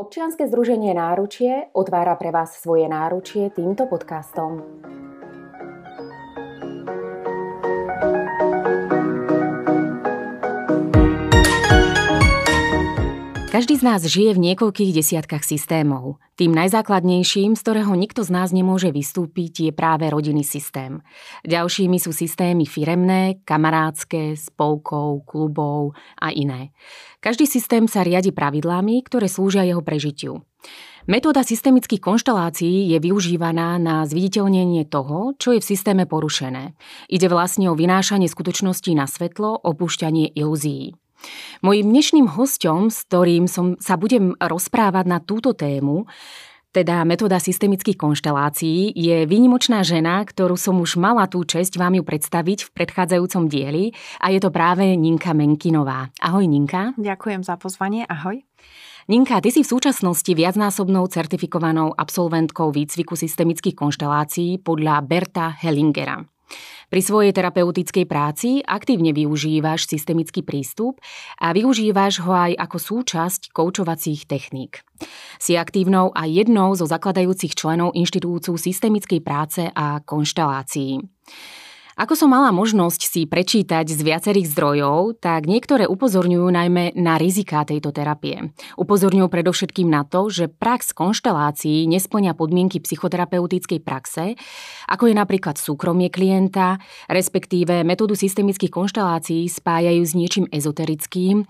Občianske združenie Náručie otvára pre vás svoje náručie týmto podcastom. Každý z nás žije v niekoľkých desiatkách systémov. Tým najzákladnejším, z ktorého nikto z nás nemôže vystúpiť, je práve rodinný systém. Ďalšími sú systémy firemné, kamarádske, spolkov, klubov a iné. Každý systém sa riadi pravidlami, ktoré slúžia jeho prežitiu. Metóda systemických konštelácií je využívaná na zviditeľnenie toho, čo je v systéme porušené. Ide vlastne o vynášanie skutočností na svetlo, opúšťanie ilúzií. Mojím dnešným hosťom, s ktorým sa budem rozprávať na túto tému, teda metóda systemických konštelácií, je výnimočná žena, ktorú som už mala tú česť vám ju predstaviť v predchádzajúcom dieli, a je to práve Ninka Menkinová. Ahoj, Ninka. Ďakujem za pozvanie, ahoj. Ninka, ty si v súčasnosti viacnásobnou certifikovanou absolventkou výcviku systemických konštelácií podľa Berta Hellingera. Pri svojej terapeutickej práci aktívne využívaš systemický prístup a využívaš ho aj ako súčasť koučovacích techník. Si aktívnou a jednou zo zakladajúcich členov Inštitútu systemickej práce a konštelácií. Ako som mala možnosť si prečítať z viacerých zdrojov, tak niektoré upozorňujú najmä na riziká tejto terapie. Upozorňujú predovšetkým na to, že prax konštelácií nesplňa podmienky psychoterapeutickej praxe, ako je napríklad súkromie klienta, respektíve metódu systemických konštelácií spájajú s niečím ezoterickým,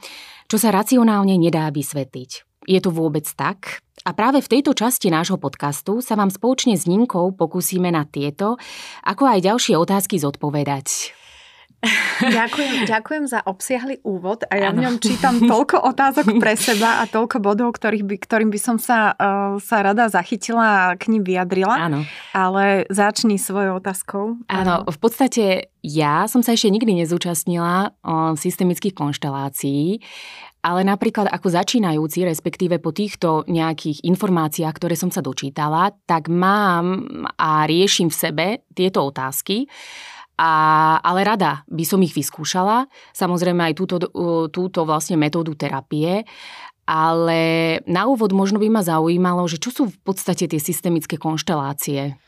čo sa racionálne nedá vysvetliť. Je to vôbec tak? A práve v tejto časti nášho podcastu sa vám spoločne s Ninkou pokúsime na tieto, ako aj ďalšie otázky zodpovedať. Ďakujem za obsiahly úvod a ja v ňom čítam toľko otázok pre seba a toľko bodov, ktorým by som sa rada zachytila a k nim vyjadrila. Áno. Ale začni svojou otázkou. Áno, v podstate ja som sa ešte nikdy nezúčastnila systemických konštelácií. Ale napríklad ako začínajúci, respektíve po týchto nejakých informáciách, ktoré som sa dočítala, tak mám a riešim v sebe tieto otázky, ale rada by som ich vyskúšala. Samozrejme aj túto vlastne metódu terapie. Ale na úvod možno by ma zaujímalo, že čo sú v podstate tie systemické konštelácie?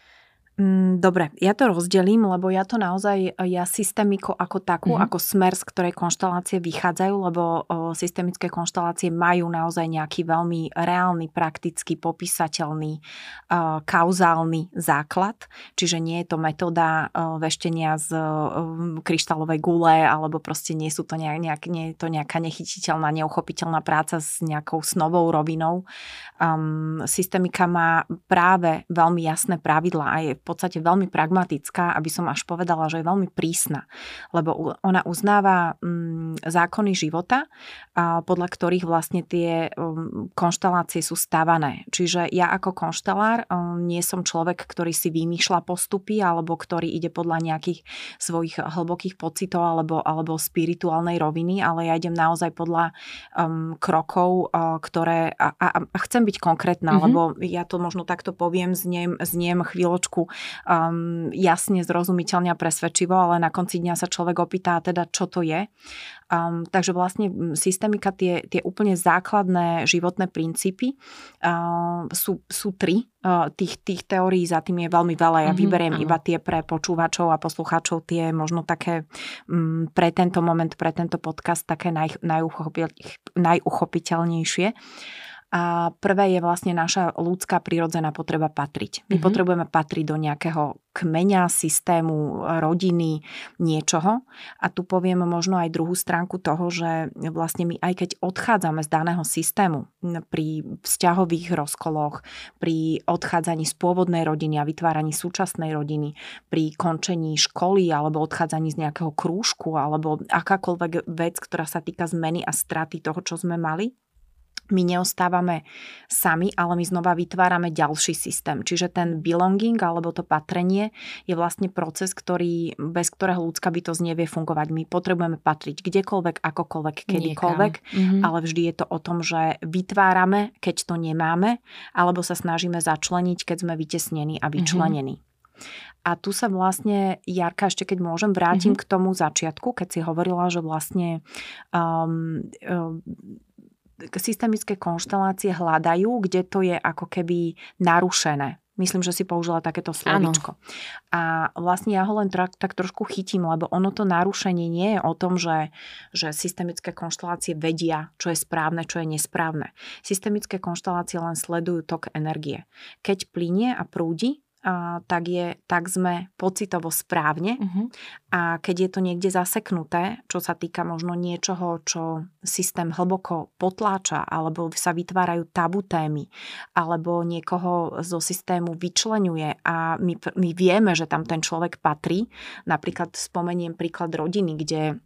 Dobre, ja to rozdelím, lebo ja to naozaj, ja systemiku ako takú, ako smer, z ktorej konštelácie vychádzajú, lebo systemické konštelácie majú naozaj nejaký veľmi reálny, prakticky popísateľný, kauzálny základ. Čiže nie je to metóda veštenia z kryštálovej gule, alebo proste nie sú to nie je to nejaká nechytiteľná, neuchopiteľná práca s nejakou snovou rovinou. Systemika má práve veľmi jasné pravidlá a je v podstate veľmi pragmatická, aby som až povedala, že je veľmi prísna, lebo ona uznáva zákony života, podľa ktorých vlastne tie konštelácie sú stavané. Čiže ja ako konštelár nie som človek, ktorý si vymýšľa postupy alebo ktorý ide podľa nejakých svojich hlbokých pocitov alebo spirituálnej roviny, ale ja idem naozaj podľa krokov, ktoré... A chcem byť konkrétna, lebo ja to možno takto poviem, zniem chvíľočku jasne, zrozumiteľne a presvedčivo, ale na konci dňa sa človek opýta, teda čo to je. Takže vlastne systemika, tie úplne základné životné princípy sú tri. Tých teórií za tým je veľmi veľa. Ja vyberiem iba tie pre počúvačov a poslucháčov, tie možno také pre tento moment, pre tento podcast také najuchopiteľnejšie. A prvé je vlastne naša ľudská prirodzená potreba patriť. My potrebujeme patriť do nejakého kmeňa, systému, rodiny, niečoho. A tu poviem možno aj druhú stránku toho, že vlastne my aj keď odchádzame z daného systému pri vzťahových rozkoloch, pri odchádzaní z pôvodnej rodiny a vytváraní súčasnej rodiny, pri končení školy alebo odchádzaní z nejakého krúžku alebo akákoľvek vec, ktorá sa týka zmeny a straty toho, čo sme mali, my neostávame sami, ale my znova vytvárame ďalší systém. Čiže ten belonging, alebo to patrenie, je vlastne proces, bez ktorého ľudská bytosť nevie fungovať. My potrebujeme patriť kdekoľvek, akokoľvek, kedykoľvek, ale vždy je to o tom, že vytvárame, keď to nemáme, alebo sa snažíme začleniť, keď sme vytesnení a vyčlenení. A tu sa vlastne, Jarka, ešte keď môžem, vrátim k tomu začiatku, keď si hovorila, že vlastne systemické konštelácie hľadajú, kde to je ako keby narušené. Myslím, že si použila takéto slovíčko. A vlastne ja ho len tak trošku chytím, lebo ono to narušenie nie je o tom, že systemické konštelácie vedia, čo je správne, čo je nesprávne. Systemické konštelácie len sledujú tok energie. Keď plynie a prúdi, tak sme pocitovo správne a keď je to niekde zaseknuté, čo sa týka možno niečoho, čo systém hlboko potláča, alebo sa vytvárajú tabu témy, alebo niekoho zo systému vyčleňuje a my vieme, že tam ten človek patrí. Napríklad spomeniem príklad rodiny, kde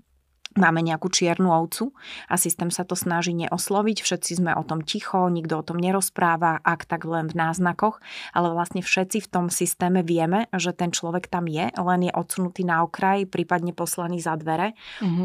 máme nejakú čiernu ovcu a systém sa to snaží neosloviť, všetci sme o tom ticho, nikto o tom nerozpráva, ak tak len v náznakoch, ale vlastne všetci v tom systéme vieme, že ten človek tam je, len je odsunutý na okraj, prípadne poslaný za dvere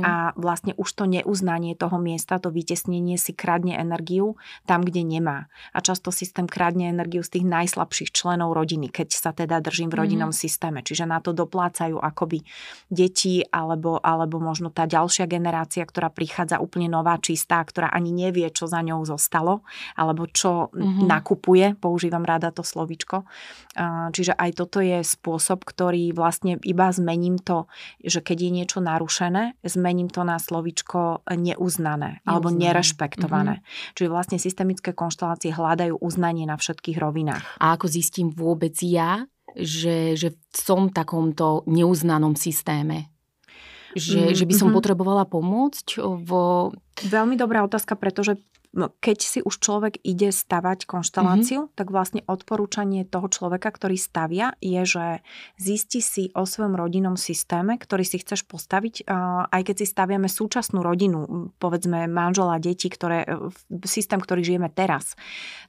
a vlastne už to neuznanie toho miesta, to vytesnenie si kradne energiu tam, kde nemá. A často systém kradne energiu z tých najslabších členov rodiny, keď sa teda držím v rodinnom systéme. Čiže na to doplácajú akoby deti alebo možno tá ďalšia generácia, ktorá prichádza úplne nová, čistá, ktorá ani nevie, čo za ňou zostalo, alebo čo nakupuje, používam rada to slovíčko. Čiže aj toto je spôsob, ktorý vlastne iba zmením to, že keď je niečo narušené, zmením to na slovíčko neuznané alebo nerešpektované. Čiže vlastne systemické konštelácie hľadajú uznanie na všetkých rovinách. A ako zistím vôbec ja, že som v takomto neuznanom systéme? Že by som potrebovala pomôcť? Veľmi dobrá otázka, pretože keď si už človek ide stavať konšteláciu, tak vlastne odporúčanie toho človeka, ktorý stavia, je, že zisti si o svojom rodinnom systéme, ktorý si chceš postaviť, aj keď si staviame súčasnú rodinu, povedzme manžela, deti, systém, ktorý žijeme teraz,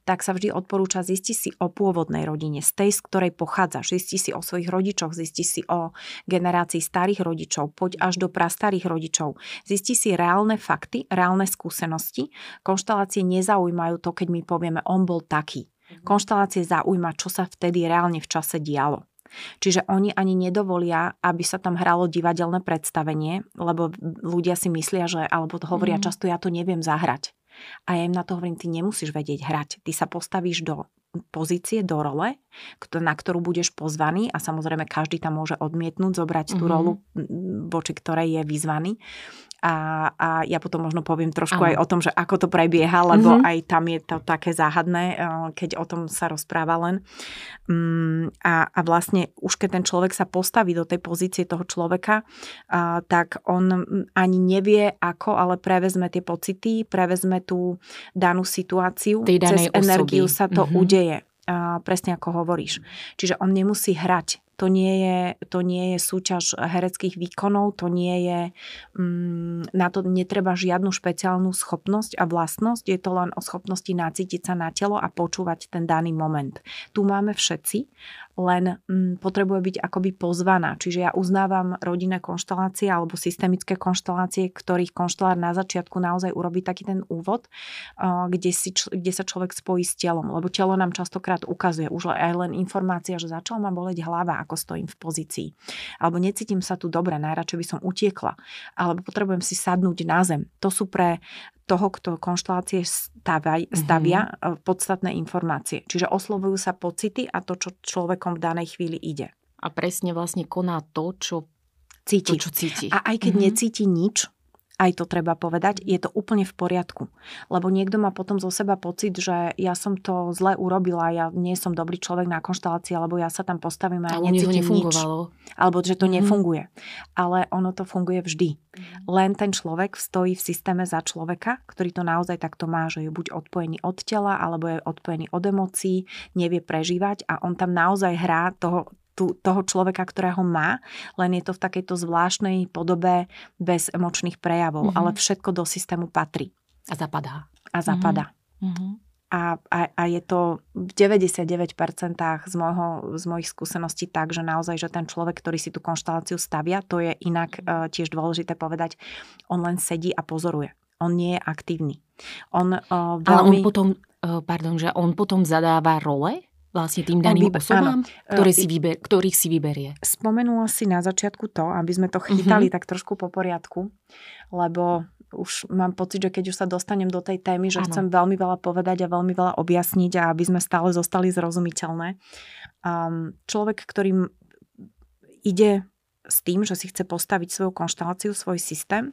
tak sa vždy odporúča zisti si o pôvodnej rodine, z tej, z ktorej pochádzaš, zisti si o svojich rodičoch, zisti si o generácii starých rodičov, poď až do prastarých rodičov, zisti si reálne fakty, reálne skúsenosti. Konštelácie nezaujímajú to, keď my povieme, on bol taký. Konštelácie zaujíma, čo sa vtedy reálne v čase dialo. Čiže oni ani nedovolia, aby sa tam hralo divadelné predstavenie, lebo ľudia si myslia, alebo hovoria často, ja to neviem zahrať. A ja im na to hovorím, ty nemusíš vedieť hrať. Ty sa postavíš do pozície, do role, na ktorú budeš pozvaný a samozrejme každý tam môže odmietnúť, zobrať tú rolu, voči ktorej je vyzvaný. A ja potom možno poviem trošku aj o tom, že ako to prebieha, lebo aj tam je to také záhadné, keď o tom sa rozpráva len. A vlastne už keď ten človek sa postaví do tej pozície toho človeka, tak on ani nevie ako, ale prevezme tie pocity, prevezme tú danú situáciu, cez energiu sa to udeje. Presne ako hovoríš. Čiže on nemusí hrať. To nie je súťaž hereckých výkonov, to nie je, na to netreba žiadnu špeciálnu schopnosť a vlastnosť, je to len o schopnosti nacítiť sa na telo a počúvať ten daný moment. Tu máme všetci, len potrebuje byť akoby pozvaná. Čiže ja uznávam rodinné konštelácie alebo systemické konštelácie, ktorých konštelár na začiatku naozaj urobí taký ten úvod, kde sa človek spojí s telom, lebo telo nám častokrát ukazuje už aj len informácia, že začala ma boleť hlava, ako stojím v pozícii. Alebo necítim sa tu dobre, najradšej by som utiekla. Alebo potrebujem si sadnúť na zem. To sú pre toho, kto konštelácie stavia podstatné informácie. Čiže oslovujú sa pocity a to, čo človekom v danej chvíli ide. A presne vlastne koná to, čo cíti. A aj keď necíti nič, aj to treba povedať, je to úplne v poriadku. Lebo niekto má potom zo seba pocit, že ja som to zle urobila, ja nie som dobrý človek na konštelácii, alebo ja sa tam postavím a necítim nič. Alebo že to nefunguje. Ale ono to funguje vždy. Len ten človek stojí v systéme za človeka, ktorý to naozaj takto má, že je buď odpojený od tela, alebo je odpojený od emócií, nevie prežívať a on tam naozaj hrá toho človeka, ktorého má, len je to v takejto zvláštnej podobe bez emočných prejavov, ale všetko do systému patrí. A zapadá. A je to v 99% z mojich skúseností tak, že naozaj, že ten človek, ktorý si tú konšteláciu stavia, to je inak tiež dôležité povedať, on len sedí a pozoruje. On nie je aktívny. Ale on potom zadáva role? Vlastne tým daným osobám, ktorých si vyberie. Spomenula si na začiatku to, aby sme to chytali tak trošku po poriadku, lebo už mám pocit, že keď už sa dostanem do tej témy, že chcem veľmi veľa povedať a veľmi veľa objasniť a aby sme stále zostali zrozumiteľné. Človek, ktorý ide s tým, že si chce postaviť svoju konšteláciu, svoj systém,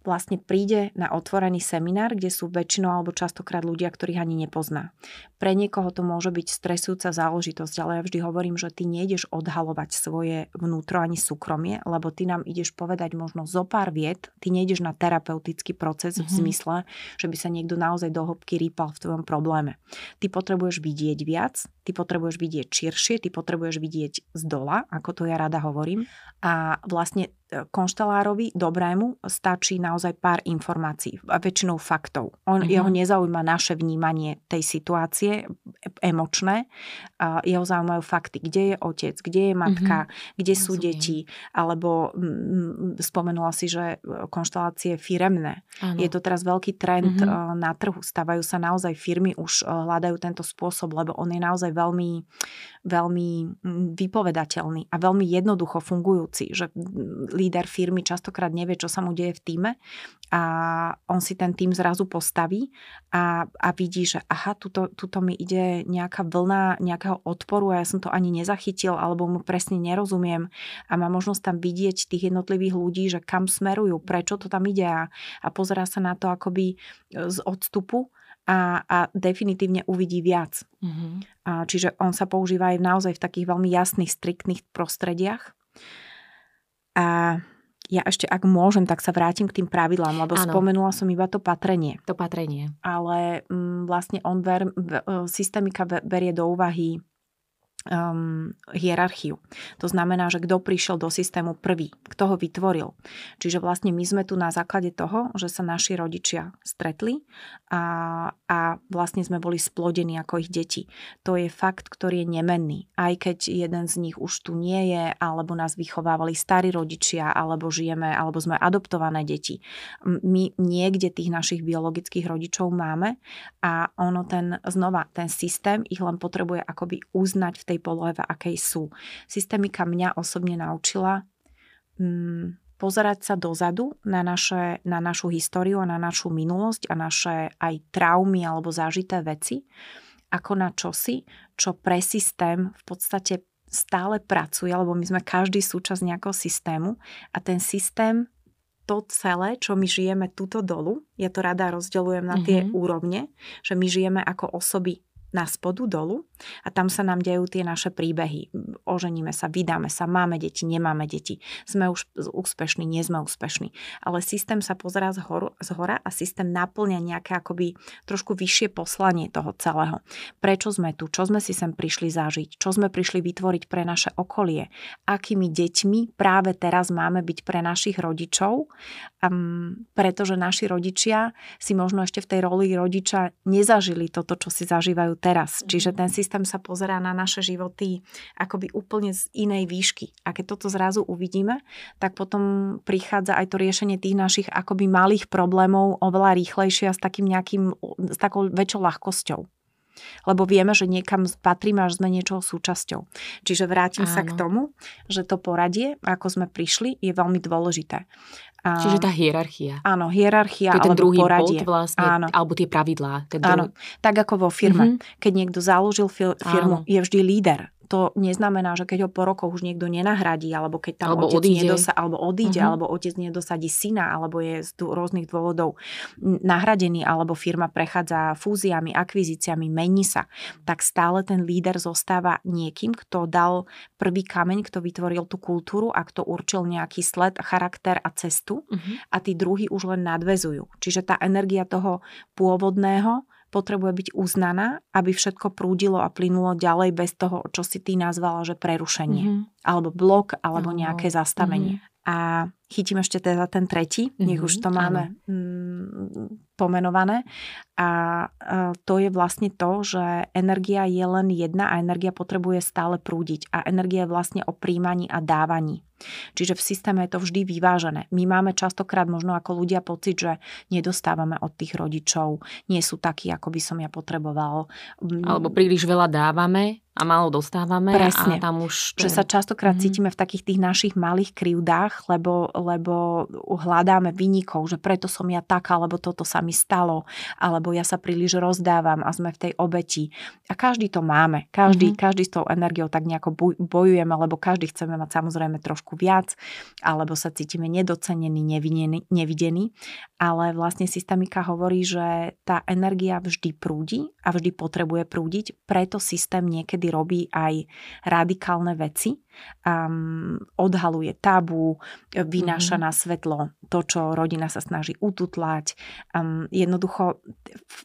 vlastne príde na otvorený seminár, kde sú väčšinou alebo častokrát ľudia, ktorých ani nepozná. Pre niekoho to môže byť stresujúca záležitosť, ale ja vždy hovorím, že ty nejdeš odhalovať svoje vnútro ani súkromie, lebo ty nám ideš povedať možno zo pár viet, ty nejdeš na terapeutický proces v zmysle, že by sa niekto naozaj do hĺbky rýpal v tvojom probléme. Ty potrebuješ vidieť viac, ty potrebuješ vidieť širšie, ty potrebuješ vidieť z dola, ako to ja rada hovorím, a vlastne konštelárovi, dobrému, stačí naozaj pár informácií, väčšinou faktov. Jeho nezaujíma naše vnímanie tej situácie, emočné. Jeho zaujímajú fakty, kde je otec, kde je matka, kde sú deti, alebo spomenula si, že konštelácie firemné. Ano. Je to teraz veľký trend na trhu. Stavajú sa naozaj firmy, už hľadajú tento spôsob, lebo on je naozaj veľmi, veľmi vypovedateľný a veľmi jednoducho fungujúci, že líder firmy častokrát nevie, čo sa mu deje v tíme a on si ten tím zrazu postaví a vidí, že aha, tuto mi ide nejaká vlna nejakého odporu a ja som to ani nezachytil alebo mu presne nerozumiem a má možnosť tam vidieť tých jednotlivých ľudí, že kam smerujú, prečo to tam ide a pozerá sa na to akoby z odstupu a definitívne uvidí viac. Čiže on sa používa aj naozaj v takých veľmi jasných, striktných prostrediach. A ja ešte, ak môžem, tak sa vrátim k tým pravidlám, lebo spomenula som iba to patrenie. To patrenie. Ale vlastne on systémika berie do úvahy hierarchiu. To znamená, že kto prišiel do systému prvý, kto ho vytvoril. Čiže vlastne my sme tu na základe toho, že sa naši rodičia stretli a vlastne sme boli splodení ako ich deti. To je fakt, ktorý je nemenný. Aj keď jeden z nich už tu nie je, alebo nás vychovávali starí rodičia, alebo žijeme, alebo sme adoptované deti. My niekde tých našich biologických rodičov máme a ono ten systém ich len potrebuje akoby uznať v tej polohe, v akej sú. Systémika mňa osobne naučila pozerať sa dozadu na našu históriu a na našu minulosť a naše aj traumy alebo zážité veci, ako na čosi, čo pre systém v podstate stále pracuje, lebo my sme každý súčasť nejakého systému a ten systém, to celé, čo my žijeme tuto dolu, ja to rada rozdeľujem na tie úrovne, že my žijeme ako osoby na spodu dolu a tam sa nám dejú tie naše príbehy. Oženíme sa, vydáme sa, máme deti, nemáme deti. Sme už úspešní, nie sme úspešní. Ale systém sa pozerá zhora a systém naplňa nejaké akoby trošku vyššie poslanie toho celého. Prečo sme tu? Čo sme si sem prišli zažiť? Čo sme prišli vytvoriť pre naše okolie? Akými deťmi práve teraz máme byť pre našich rodičov? Pretože naši rodičia si možno ešte v tej roli rodiča nezažili toto, čo si zažívajú teraz. Čiže ten systém sa pozerá na naše životy akoby úplne z inej výšky. A keď toto zrazu uvidíme, tak potom prichádza aj to riešenie tých našich akoby malých problémov oveľa rýchlejšie a s takou väčšou ľahkosťou. Lebo vieme, že niekam patríme, až sme niečoho súčasťou. Čiže vrátim sa k tomu, že to poradie, ako sme prišli, je veľmi dôležité. Čiže tá hierarchia. Áno, hierarchia alebo poradie. To je ten druhý bod vlastne, alebo tie pravidlá. Tak ako vo firme. Keď niekto založil firmu, je vždy líder. To neznamená, že keď ho po rokoch už niekto nenahradí, alebo keď tam odíde, alebo otec nedosadí syna, alebo je z rôznych dôvodov nahradený, alebo firma prechádza fúziami, akvizíciami, mení sa, tak stále ten líder zostáva niekým, kto dal prvý kameň, kto vytvoril tú kultúru a kto určil nejaký sled, charakter a cestu a tí druhí už len nadväzujú. Čiže tá energia toho pôvodného potrebuje byť uznaná, aby všetko prúdilo a plynulo ďalej bez toho, čo si ty nazvala, že prerušenie. Alebo blok, alebo nejaké zastavenie. A chytím ešte teda ten tretí, nech už to máme pomenované. A to je vlastne to, že energia je len jedna a energia potrebuje stále prúdiť. A energia je vlastne o príjmaní a dávaní. Čiže v systéme je to vždy vyvážené. My máme častokrát možno ako ľudia pocit, že nedostávame od tých rodičov, nie sú takí, ako by som ja potreboval. Alebo príliš veľa dávame a a málo dostávame. Presne. A tam už... Že sa častokrát cítime v takých tých našich malých krivdách, lebo hľadáme viníkov, že preto som ja taká, lebo toto sa mi stalo, alebo ja sa príliš rozdávam a sme v tej obeti. A každý to máme. Každý s tou energiou tak nejako bojujeme, lebo každý chceme mať samozrejme trošku viac, alebo sa cítime nedocenený, nevidený. Ale vlastne systémika hovorí, že tá energia vždy prúdi a vždy potrebuje prúdiť, preto systém niekedy robí aj radikálne veci. Odhaluje tabu, vynáša na svetlo to, čo rodina sa snaží ututlať. Jednoducho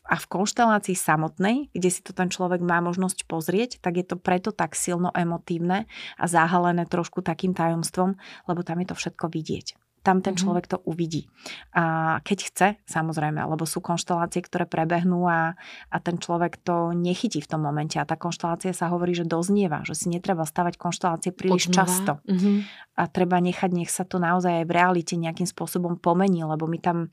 a v konštelácii samotnej, kde si to ten človek má možnosť pozrieť, tak je to preto tak silno emotívne a zahalené trošku takým tajomstvom, lebo tam je to všetko vidieť. Tam ten človek to uvidí. A keď chce, samozrejme, lebo sú konštelácie, ktoré prebehnú a ten človek to nechytí v tom momente. A tá konštelácia sa hovorí, že doznieva, že si netreba stavať konštelácie príliš často. A treba nechať, nech sa to naozaj aj v realite nejakým spôsobom pomení, lebo my tam,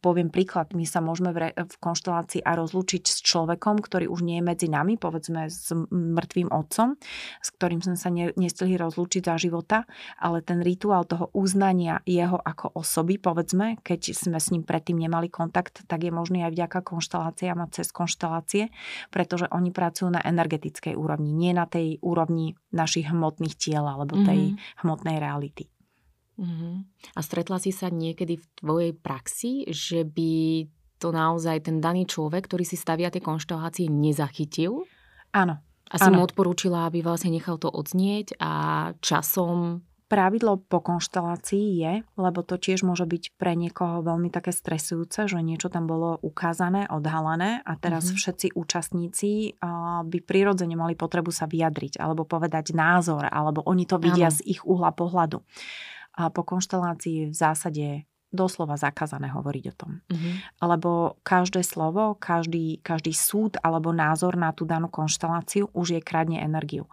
poviem príklad, my sa môžeme v konštelácii a rozlúčiť s človekom, ktorý už nie je medzi nami, povedzme s mŕtvým otcom, s ktorým sme sa nestihli rozlúčiť za života, ale ten rituál toho uznania jeho ako osoby, povedzme, keď sme s ním predtým nemali kontakt, tak je možný aj vďaka konšteláciám a cez konštelácie, pretože oni pracujú na energetickej úrovni, nie na tej úrovni našich hmotných tiel alebo tej hmotnej reality. A stretla si sa niekedy v tvojej praxi, že by to naozaj ten daný človek, ktorý si stavia tie konštelácie, nezachytil? Áno. A si mu odporúčila, aby vlastne nechal to odznieť a časom... Pravidlo po konštelácii je, lebo to tiež môže byť pre niekoho veľmi také stresujúce, že niečo tam bolo ukázané, odhalené a teraz všetci účastníci by prirodzene mali potrebu sa vyjadriť alebo povedať názor, alebo oni to vidia z ich uhla pohľadu. A po konštelácii v zásade doslova zakázané hovoriť o tom. Lebo každé slovo, každý súd alebo názor na tú danú konšteláciu už je kradne energiu.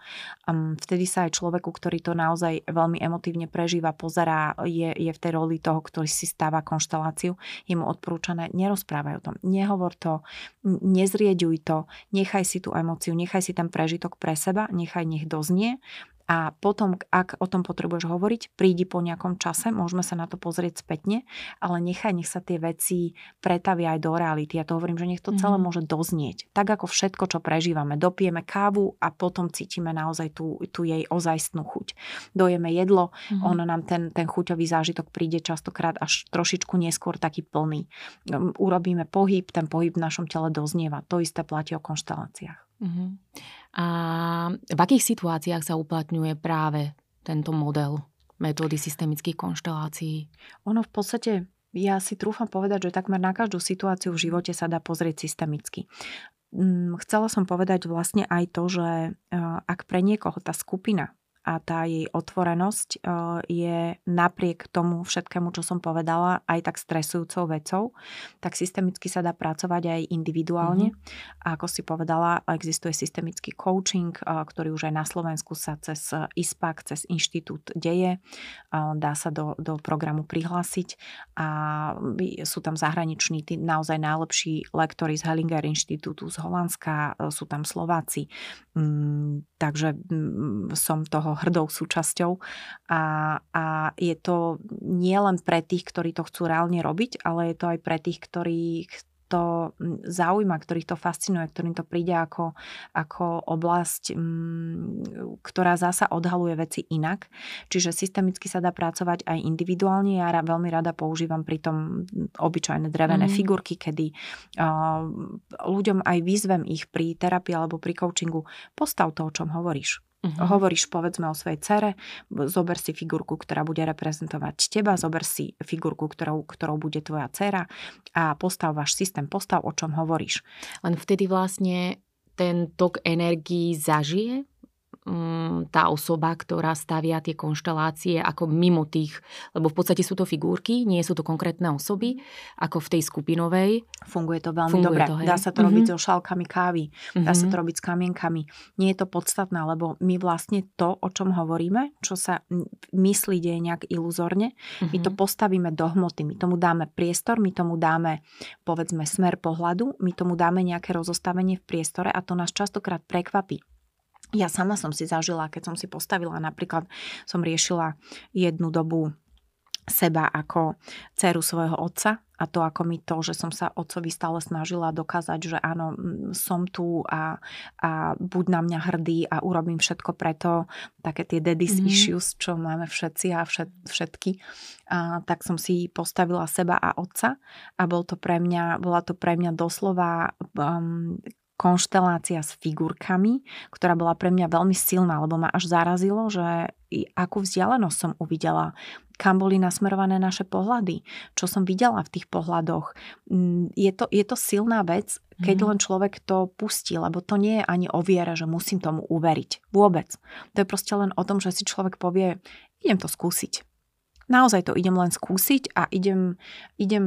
Vtedy sa aj človeku, ktorý to naozaj veľmi emotívne prežíva, pozerá, je v tej roli toho, ktorý si stáva konšteláciu, je mu odporúčané, nerozprávaj o tom, nehovor to, nezrieďuj to, nechaj si tú emóciu, nechaj si ten prežitok pre seba, nech doznie. A potom, ak o tom potrebuješ hovoriť, prídi po nejakom čase, môžeme sa na to pozrieť spätne, ale nech sa tie veci pretavia aj do reality. Ja to hovorím, že nech to celé môže doznieť. Tak ako všetko, čo prežívame. Dopijeme kávu a potom cítime naozaj tú jej ozajstnú chuť. Dojeme jedlo, ono nám ten chuťový zážitok príde častokrát až trošičku neskôr taký plný. Urobíme pohyb, ten pohyb v našom tele doznieva. To isté platí o konšteláciách. A v akých situáciách sa uplatňuje práve tento model metódy systemických konštelácií? Ono v podstate, ja si trúfam povedať, že takmer na každú situáciu v živote sa dá pozrieť systemicky. Chcela som povedať vlastne aj to, že ak pre niekoho tá skupina a tá jej otvorenosť je napriek tomu všetkému, čo som povedala, aj tak stresujúcou vecou, tak systemicky sa dá pracovať aj individuálne. A ako si povedala, existuje systemický coaching, ktorý už aj na Slovensku sa cez ISPAC, cez inštitút deje. Dá sa do programu prihlásiť a sú tam zahraniční, tí naozaj najlepší lektori z Hellinger inštitútu z Holandska, sú tam Slováci. Takže som toho hrdou súčasťou a je to nie len pre tých, ktorí to chcú reálne robiť, ale je to aj pre tých, ktorých to zaujíma, ktorých to fascinuje, ktorým to príde ako oblasť, ktorá zasa odhaluje veci inak. Čiže systemicky sa dá pracovať aj individuálne. Ja veľmi rada používam pri tom obyčajné drevené figurky, kedy ľuďom aj vyzvem ich pri terapii alebo pri coachingu. Postav to, o čom hovoríš. Hovoríš povedzme o svojej dcere, zober si figurku, ktorá bude reprezentovať teba, zober si figurku, ktorou bude tvoja dcera a postav váš systém, postav o čom hovoríš. Len vtedy vlastne ten tok energií zažije tá osoba, ktorá stavia tie konštelácie ako mimo tých, lebo v podstate sú to figurky, nie sú to konkrétne osoby, ako v tej skupinovej. Funguje to veľmi dobre. Dá sa to robiť so šálkami kávy, dá sa to robiť s kamienkami. Nie je to podstatné, lebo my vlastne to, o čom hovoríme, čo sa myslí, deje nejak iluzorne, my to postavíme do hmoty, my tomu dáme priestor, my tomu dáme, povedzme, smer pohľadu, my tomu dáme nejaké rozostavenie v priestore a to nás častokrát prekvapí. Ja sama som si zažila, keď som si postavila, napríklad som riešila jednu dobu seba ako dceru svojho otca, a to ako mi to, že som sa otcovi stále snažila dokázať, že áno, som tu a buď na mňa hrdý a urobím všetko preto, také tie daddy's issues, čo máme všetci a všetky, a tak som si postavila seba a otca a bola to pre mňa doslova konštelácia s figurkami, ktorá bola pre mňa veľmi silná, lebo ma až zarazilo, že akú vzdialenosť som uvidela, kam boli nasmerované naše pohľady, čo som videla v tých pohľadoch. Je to silná vec, keď len človek to pustí, lebo to nie je ani o viere, že musím tomu uveriť. Vôbec. To je proste len o tom, že si človek povie, idem to skúsiť. Naozaj to idem len skúsiť a idem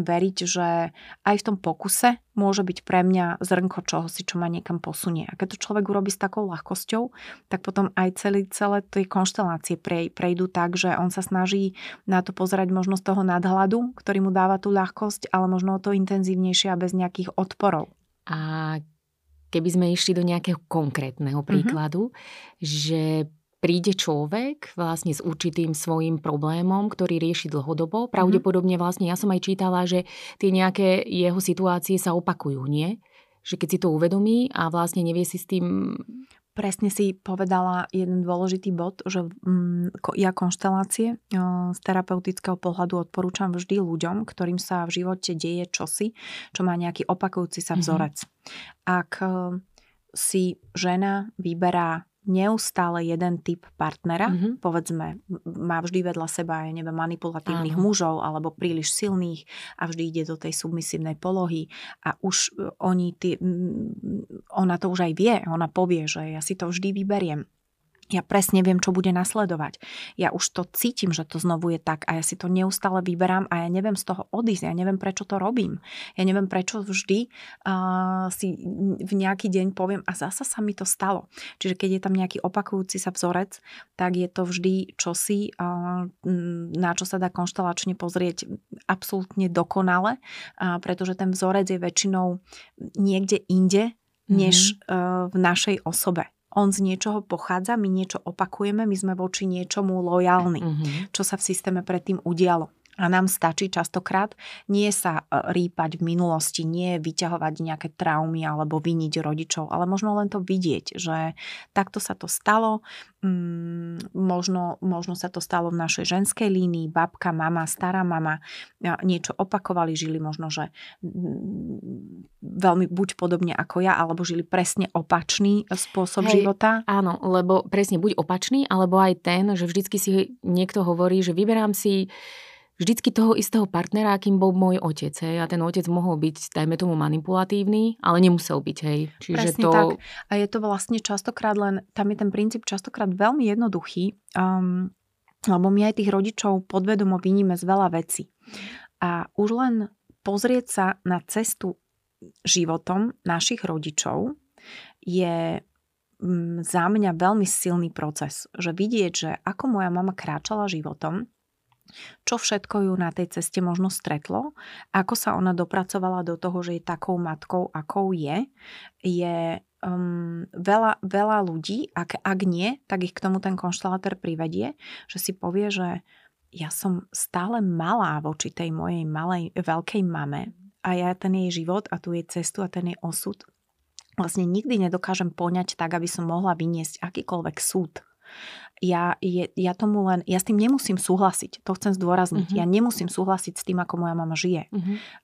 veriť, že aj v tom pokuse môže byť pre mňa zrnko čohosi, čo ma niekam posunie. A keď to človek urobí s takou ľahkosťou, tak potom aj celé tie konštelácie prejdú tak, že on sa snaží na to pozerať možno z toho nadhľadu, ktorý mu dáva tú ľahkosť, ale možno o to intenzívnejšie a bez nejakých odporov. A keby sme išli do nejakého konkrétneho príkladu, že príde človek vlastne s určitým svojím problémom, ktorý rieši dlhodobo. Pravdepodobne vlastne ja som aj čítala, že tie nejaké jeho situácie sa opakujú, nie? Že keď si to uvedomí a vlastne nevie si s tým... Presne si povedala jeden dôležitý bod, že ja konštelácie z terapeutického pohľadu odporúčam vždy ľuďom, ktorým sa v živote deje čosi, čo má nejaký opakujúci sa vzorec. Ak si žena vyberá neustále jeden typ partnera, povedzme, má vždy vedľa seba, ja neviem, manipulatívnych mužov alebo príliš silných a vždy ide do tej submisívnej polohy a už ona to už aj vie, ona povie, že ja si to vždy vyberiem. Ja presne viem, čo bude nasledovať. Ja už to cítim, že to znovu je tak a ja si to neustále vyberám a ja neviem z toho odísť, ja neviem, prečo to robím. Ja neviem, prečo vždy si v nejaký deň poviem a zasa sa mi to stalo. Čiže keď je tam nejaký opakujúci sa vzorec, tak je to vždy čosi, na čo sa dá konštelačne pozrieť absolútne dokonale, pretože ten vzorec je väčšinou niekde inde, než v našej osobe. On z niečoho pochádza, my niečo opakujeme, my sme voči niečomu lojálni, čo sa v systéme predtým udialo. A nám stačí častokrát nie sa rýpať v minulosti, nie vyťahovať nejaké traumy alebo viniť rodičov, ale možno len to vidieť, že takto sa to stalo, možno sa to stalo v našej ženskej línii, babka, mama, stará mama, niečo opakovali, žili možno, že veľmi buď podobne ako ja, alebo žili presne opačný spôsob života. Áno, lebo presne buď opačný, alebo aj ten, že vždycky si niekto hovorí, že vyberám si vždycky toho istého partnera, akým bol môj otec. Hej. A ten otec mohol byť, dajme tomu, manipulatívny, ale nemusel byť. Hej. Čiže presne to... tak. A je to vlastne častokrát len, tam je ten princíp častokrát veľmi jednoduchý, lebo my aj tých rodičov podvedomo viníme z veľa vecí. A už len pozrieť sa na cestu životom našich rodičov je... za mňa veľmi silný proces. Že vidieť, že ako moja mama kráčala životom, čo všetko ju na tej ceste možno stretlo, ako sa ona dopracovala do toho, že je takou matkou, akou je veľa ľudí, ak nie, tak ich k tomu ten konštelátor privedie, že si povie, že ja som stále malá voči tej mojej malej, veľkej mame a ja ten jej život a tú jej cestu a ten jej osud vlastne nikdy nedokážem poňať tak, aby som mohla vyniesť akýkoľvek súd. Ja s tým nemusím súhlasiť, to chcem zdôrazniť. Ja nemusím súhlasiť s tým, ako moja mama žije,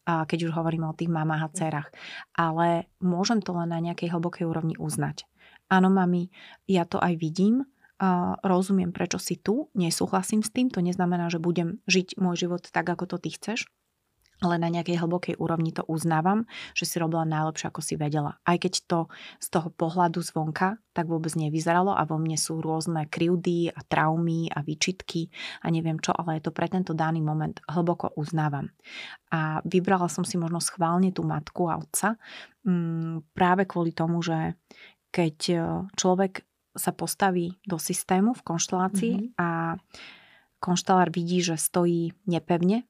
keď už hovoríme o tých mamách a dcerách, ale môžem to len na nejakej hlbokej úrovni uznať. Áno, mami, ja to aj vidím, rozumiem, prečo si tu, nesúhlasím s tým, to neznamená, že budem žiť môj život tak, ako to ty chceš, ale na nejakej hlbokej úrovni to uznávam, že si robila najlepšie, ako si vedela. Aj keď to z toho pohľadu zvonka tak vôbec nevyzeralo a vo mne sú rôzne krivdy a traumy a výčitky a neviem čo, ale je to pre tento daný moment hlboko uznávam. A vybrala som si možno schválne tú matku a otca práve kvôli tomu, že keď človek sa postaví do systému v konštelácii a konštelár vidí, že stojí nepevne,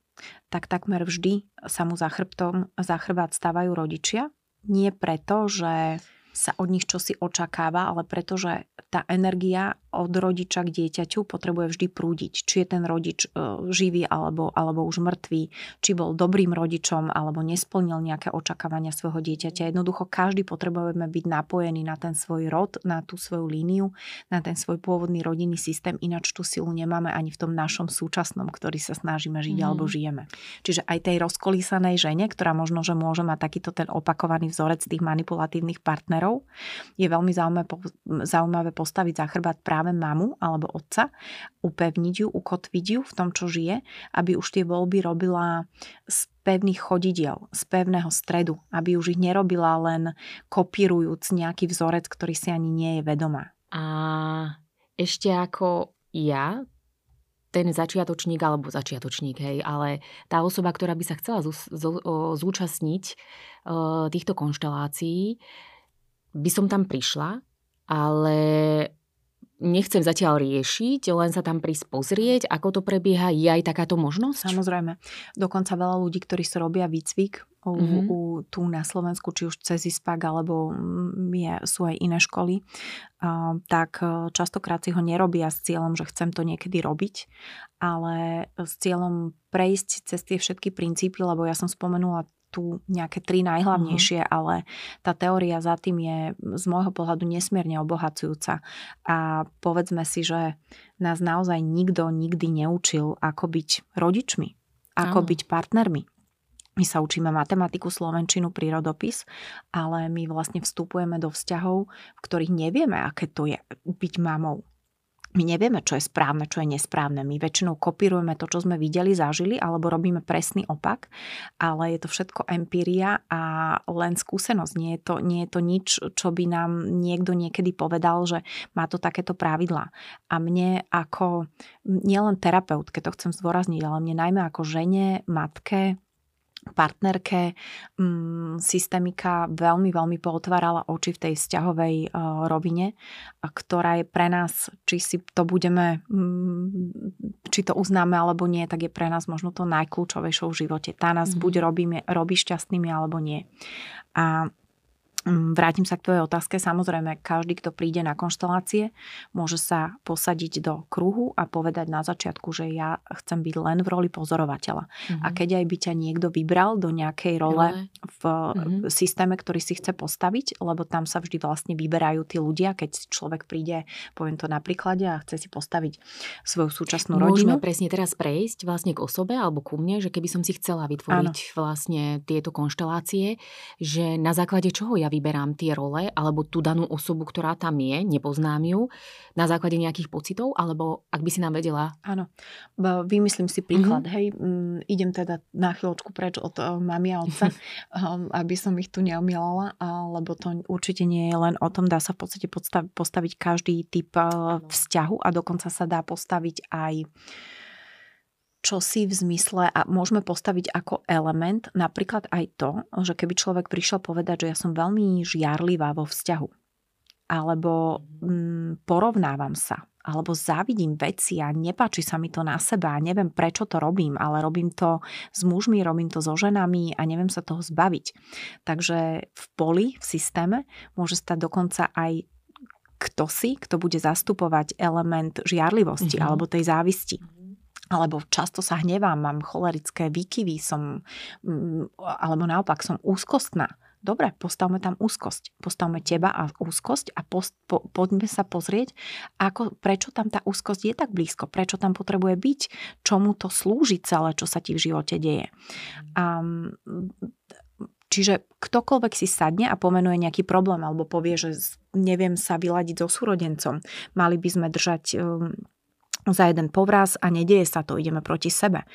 tak takmer vždy sa mu za chrbát stávajú rodičia. Nie preto, že sa od nich čosi očakáva, ale pretože tá energia od rodiča k dieťaťu potrebuje vždy prúdiť. Či je ten rodič živý alebo už mŕtvý, či bol dobrým rodičom alebo nesplnil nejaké očakávania svojho dieťaťa. Jednoducho každý potrebujeme byť napojený na ten svoj rod, na tú svoju líniu, na ten svoj pôvodný rodinný systém, ináč tú silu nemáme ani v tom našom súčasnom, ktorý sa snažíme žiť alebo žijeme. Čiže aj tej rozkolísanej žene, ktorá možno, že môže mať takýto ten opakovaný vzorec tých manipulatívnych partnerov, je veľmi zaujímavé postaviť za chrbát práve mamu alebo otca, upevniť ju, ukotviť ju v tom, čo žije, aby už tie voľby robila z pevných chodidiel, z pevného stredu, aby už ich nerobila len kopírujúc nejaký vzorec, ktorý si ani nie je vedomá. A ešte ako ja, ten začiatočník, alebo začiatočník, hej, ale tá osoba, ktorá by sa chcela zúčastniť týchto konštelácií, by som tam prišla, ale nechcem zatiaľ riešiť, len sa tam prísť pozrieť, ako to prebieha. Je aj takáto možnosť? Samozrejme. Dokonca veľa ľudí, ktorí sa robia výcvik tu na Slovensku, či už cez ISPAC, alebo sú aj iné školy, tak častokrát si ho nerobia s cieľom, že chcem to niekedy robiť, ale s cieľom prejsť cez tie všetky princípy, lebo ja som spomenula tu nejaké 3 najhlavnejšie, ale tá teória za tým je z môjho pohľadu nesmierne obohacujúca. A povedzme si, že nás naozaj nikto nikdy neučil, ako byť rodičmi, ako byť partnermi. My sa učíme matematiku, slovenčinu, prírodopis, ale my vlastne vstupujeme do vzťahov, v ktorých nevieme, aké to je byť mamou. My nevieme, čo je správne, čo je nesprávne. My väčšinou kopírujeme to, čo sme videli, zažili, alebo robíme presný opak, ale je to všetko empíria a len skúsenosť. Nie je to nič, čo by nám niekto niekedy povedal, že má to takéto pravidlá. A mne ako, nielen terapeutke, to chcem zdôrazniť, ale mne najmä ako žene, matke, partnerke, systémika veľmi, veľmi pootvárala oči v tej vzťahovej rovine, ktorá je pre nás, či si to budeme, či to uznáme alebo nie, tak je pre nás možno to najkľúčovejšou v živote. Tá nás buď robí šťastnými alebo nie. A vrátim sa k tvojej otázke. Samozrejme, každý, kto príde na konštelácie, môže sa posadiť do kruhu a povedať na začiatku, že ja chcem byť len v roli pozorovateľa. A keď aj by ťa niekto vybral do nejakej role v systéme, ktorý si chce postaviť, lebo tam sa vždy vlastne vyberajú tí ľudia, keď človek príde, poviem to na príklade, a chce si postaviť svoju súčasnú rodinu. Môžeme presne teraz prejsť vlastne k osobe alebo ku mne, že keby som si chcela vytvoriť vlastne tieto konštelácie, že na základe čoho ja vyberám tie role, alebo tú danú osobu, ktorá tam je, nepoznám ju, na základe nejakých pocitov, alebo ak by si nám vedela... Áno, vymyslím si príklad, hej, idem teda na chvíľočku preč od mami a otca, aby som ich tu neumielala, lebo to určite nie je len o tom, dá sa v podstate postaviť každý typ vzťahu a dokonca sa dá postaviť aj čosi v zmysle a môžeme postaviť ako element napríklad aj to, že keby človek prišiel povedať, že ja som veľmi žiarlivá vo vzťahu, alebo porovnávam sa, alebo závidím veci a nepáči sa mi to na seba a neviem prečo to robím, ale robím to s mužmi, robím to so ženami a neviem sa toho zbaviť. Takže v poli, v systéme môže stať dokonca aj ktosi, kto bude zastupovať element žiarlivosti alebo tej závisti. Alebo často sa hnevám, mám cholerické výkyvy, alebo naopak som úzkostná. Dobre, postavme tam úzkosť. Postavme teba a úzkosť a poďme sa pozrieť, prečo tam tá úzkosť je tak blízko, prečo tam potrebuje byť, čomu to slúži celé, čo sa ti v živote deje. Čiže ktokoľvek si sadne a pomenuje nejaký problém alebo povie, že neviem sa vyladiť so súrodencom, mali by sme držať za jeden povraz a nedieje sa to, ideme proti sebe.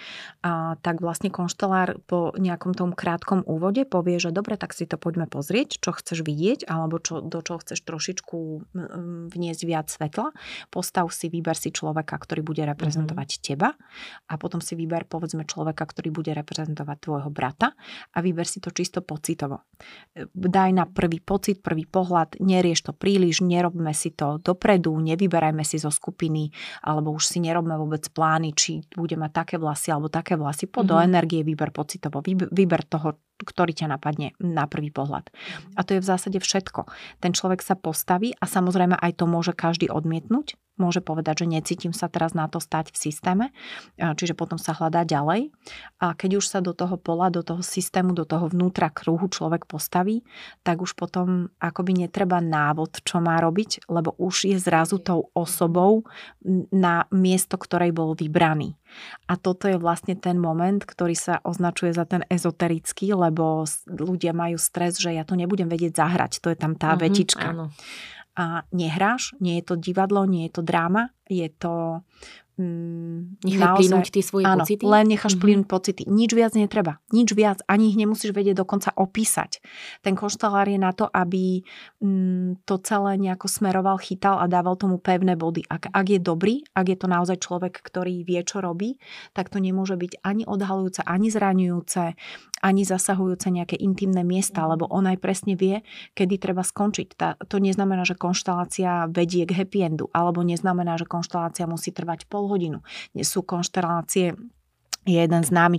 Tak vlastne konštelár po nejakom tom krátkom úvode povie, že dobre, tak si to poďme pozrieť, čo chceš vidieť, alebo do čoho chceš trošičku vniesť viac svetla. Postav si, vyber si človeka, ktorý bude reprezentovať teba a potom si vyber, povedzme, človeka, ktorý bude reprezentovať tvojho brata a vyber si to čisto pocitovo. Daj na prvý pocit, prvý pohľad, nerieš to príliš, nerobme si to dopredu, nevyberajme si zo skupiny, alebo už si nerobme vôbec plány, či bude mať také vlasy alebo také vlasy. Podľa energie výber pocitovo, výber toho, ktorý ťa napadne na prvý pohľad. A to je v zásade všetko. Ten človek sa postaví a samozrejme aj to môže každý odmietnúť. Môže povedať, že necítim sa teraz na to stať v systéme, čiže potom sa hľadá ďalej. A keď už sa do toho pola, do toho systému, do toho vnútra kruhu človek postaví, tak už potom akoby netreba návod, čo má robiť, lebo už je zrazu tou osobou na miesto, ktorej bol vybraný. A toto je vlastne ten moment, ktorý sa označuje za ten ezoterický, lebo ľudia majú stres, že ja to nebudem vedieť zahrať. To je tam tá vetička. Áno. A nehráš, nie je to divadlo, nie je to dráma, je to... Nechaj plynúť tie svoje pocity? Áno, len necháš plynúť pocity. Nič viac netreba. Nič viac. Ani ich nemusíš vedieť dokonca opísať. Ten konštelár je na to, aby to celé nejako smeroval, chytal a dával tomu pevné body. Ak je dobrý, ak je to naozaj človek, ktorý vie, čo robí, tak to nemôže byť ani odhalujúce, ani zraňujúce, ani zasahujúce nejaké intimné miesta, lebo on aj presne vie, kedy treba skončiť. To neznamená, že konštelácia vedie k happy endu, alebo neznamená, že konštelácia musí trvať pol hodinu. Sú konštelácie, je jeden známy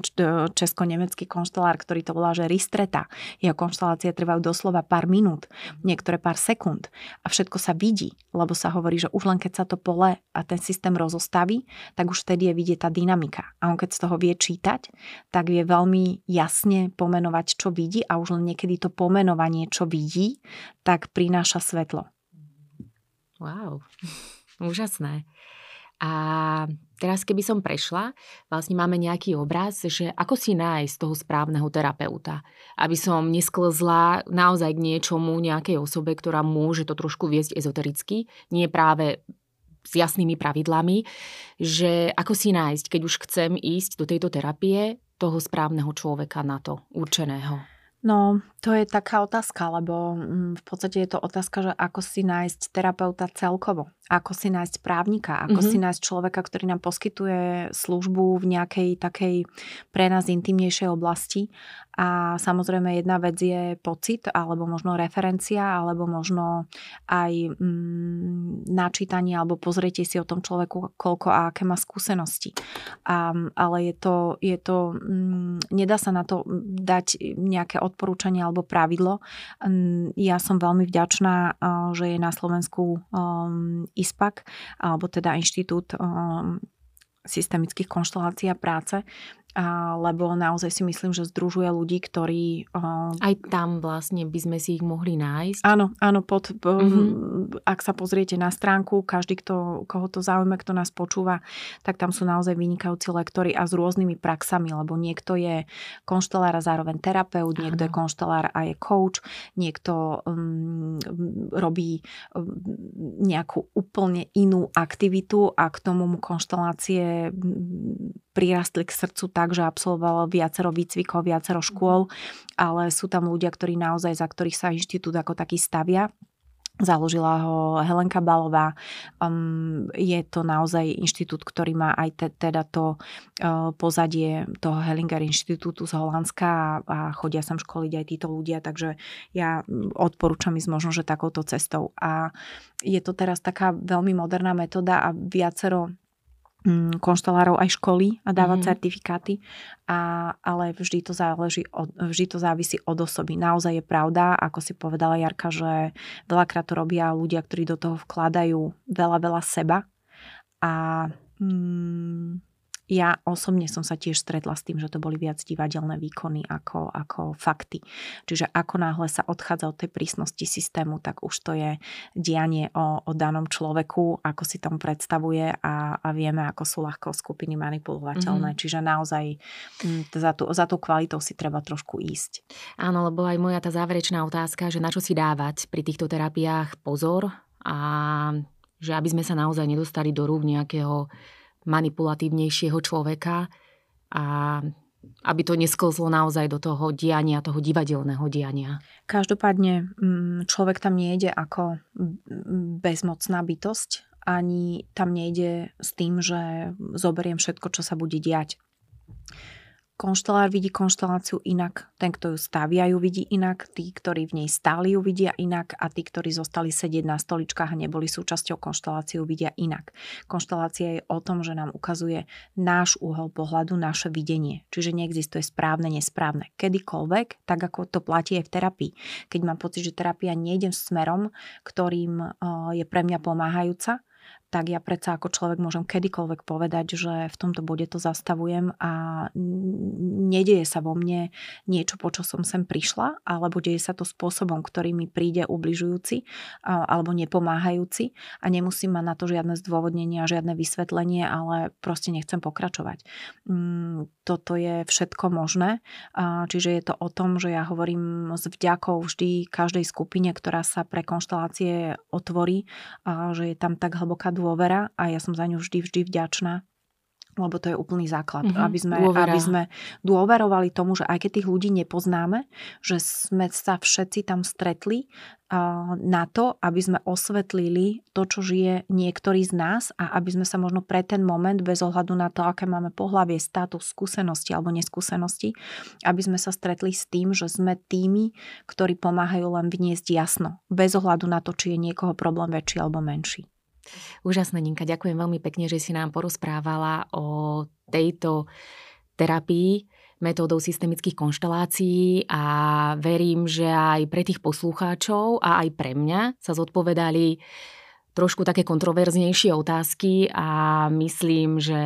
česko-nemecký konštelár, ktorý to volá, že ristreta. Jeho konštelácie trvajú doslova pár minút, niektoré pár sekúnd a všetko sa vidí, lebo sa hovorí, že už len keď sa to pole a ten systém rozostaví, tak už vtedy je vidieť tá dynamika. A on keď z toho vie čítať, tak vie veľmi jasne pomenovať, čo vidí a už len niekedy to pomenovanie, čo vidí, tak prináša svetlo. Wow, úžasné. A teraz, keby som prešla, vlastne máme nejaký obraz, že ako si nájsť toho správneho terapeuta, aby som nesklzla naozaj k niečomu, nejakej osobe, ktorá môže to trošku viesť ezotericky, nie práve s jasnými pravidlami, že ako si nájsť, keď už chcem ísť do tejto terapie, toho správneho človeka na to určeného. No, to je taká otázka, lebo v podstate je to otázka, že ako si nájsť terapeuta celkovo, ako si nájsť právnika, ako si nájsť človeka, ktorý nám poskytuje službu v nejakej takej pre nás intimnejšej oblasti. A samozrejme jedna vec je pocit, alebo možno referencia, alebo možno aj načítanie, alebo pozrite si o tom človeku, koľko a aké má skúsenosti. Ale je to nedá sa na to dať nejaké odporúčanie alebo pravidlo. Ja som veľmi vďačná, že je na Slovensku ISPAC, alebo teda Inštitút systemických konštelácií a práce, lebo naozaj si myslím, že združuje ľudí, ktorí... Aj tam vlastne by sme si ich mohli nájsť. Áno, ak sa pozriete na stránku, každý, koho to zaujme, kto nás počúva, tak tam sú naozaj vynikajúci lektori a s rôznymi praxami, lebo niekto je konštelár a zároveň terapeut, niekto je konštelár a je coach, niekto robí nejakú úplne inú aktivitu a k tomu mu konštelácie prirastli k srdcu tak, že absolvoval viacero výcvikov, viacero škôl, ale sú tam ľudia, ktorí naozaj, za ktorých sa inštitút ako taký stavia. Založila ho Helenka Balová. Je to naozaj inštitút, ktorý má aj teda to pozadie toho Hellinger inštitútu z Holandska a chodia sem školiť aj títo ľudia, takže ja odporúčam ísť možno, že takouto cestou. A je to teraz taká veľmi moderná metóda a viacero konštelárov aj školy a dávať certifikáty, ale vždy to závisí od osoby. Naozaj je pravda, ako si povedala Jarka, že veľakrát to robia ľudia, ktorí do toho vkladajú veľa seba a ja osobne som sa tiež stretla s tým, že to boli viac divadelné výkony ako fakty. Čiže ako náhle sa odchádza od tej prísnosti systému, tak už to je dianie o danom človeku, ako si tam predstavuje a vieme, ako sú ľahko skupiny manipulovateľné. Čiže naozaj za tú kvalitou si treba trošku ísť. Áno, lebo aj moja tá záverečná otázka, že na čo si dávať pri týchto terapiách pozor a že aby sme sa naozaj nedostali do rúk nejakého manipulatívnejšieho človeka a aby to nesklzlo naozaj do toho diania, toho divadelného diania. Každopádne človek tam nejde ako bezmocná bytosť, ani tam nejde s tým, že zoberiem všetko, čo sa bude diať. konštelár vidí konšteláciu inak, ten, kto ju stavia, ju vidí inak, tí, ktorí v nej stáli, ju vidia inak a tí, ktorí zostali sedieť na stoličkách a neboli súčasťou konštelácie, ju vidia inak. Konštelácia je o tom, že nám ukazuje náš uhol pohľadu, naše videnie. Čiže neexistuje správne, nesprávne. Kedykoľvek, tak ako to platí aj v terapii. Keď mám pocit, že terapia nejdem smerom, ktorým je pre mňa pomáhajúca, tak ja predsa ako človek môžem kedykoľvek povedať, že v tomto bode to zastavujem a nedieje sa vo mne niečo, po čo som sem prišla, alebo deje sa to spôsobom, ktorý mi príde ubližujúci alebo nepomáhajúci a nemusím mať na to žiadne zdôvodnenie a žiadne vysvetlenie, ale proste nechcem pokračovať. Toto je všetko možné, čiže je to o tom, že ja hovorím s vďakou vždy každej skupine, ktorá sa pre konštelácie otvorí, že je tam tak hlboká dôvera a ja som za ňu vždy vďačná, lebo to je úplný základ, aby sme dôverovali tomu, že aj keď tých ľudí nepoznáme, že sme sa všetci tam stretli na to, aby sme osvetlili to, čo žije niektorý z nás a aby sme sa možno pre ten moment, bez ohľadu na to, aké máme pohlavie, status, skúsenosti alebo neskúsenosti, aby sme sa stretli s tým, že sme tými, ktorí pomáhajú len vniesť jasno, bez ohľadu na to, či je niekoho problém väčší alebo menší. Úžasné, Ninka, ďakujem veľmi pekne, že si nám porozprávala o tejto terapii metódou systemických konštelácií a verím, že aj pre tých poslucháčov a aj pre mňa sa zodpovedali trošku také kontroverznejšie otázky a myslím, že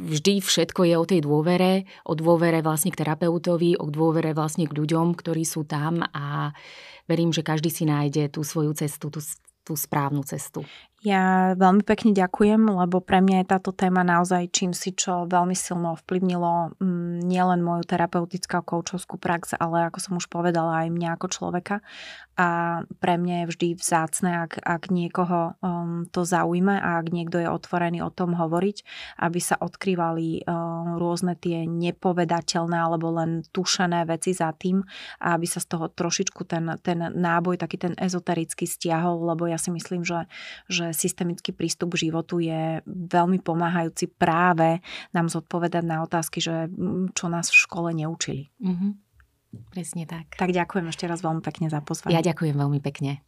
vždy všetko je o tej dôvere, o dôvere vlastne k terapeutovi, o dôvere vlastne k ľuďom, ktorí sú tam a verím, že každý si nájde tú svoju cestu, tú správnu cestu. Ja veľmi pekne ďakujem, lebo pre mňa je táto téma naozaj čímsi, čo veľmi silno ovplyvnilo nielen moju terapeutickú koučovskú prax, ale ako som už povedala aj mňa ako človeka. A pre mňa je vždy vzácne, ak niekoho to zaujme a ak niekto je otvorený o tom hovoriť, aby sa odkrývali rôzne tie nepovedateľné alebo len tušené veci za tým a aby sa z toho trošičku ten náboj, taký ten ezoterický stiahol, lebo ja si myslím, že systemický prístup k životu je veľmi pomáhajúci práve nám zodpovedať na otázky, že čo nás v škole neučili. Presne tak. Tak ďakujem ešte raz veľmi pekne za pozvanie. Ja ďakujem veľmi pekne.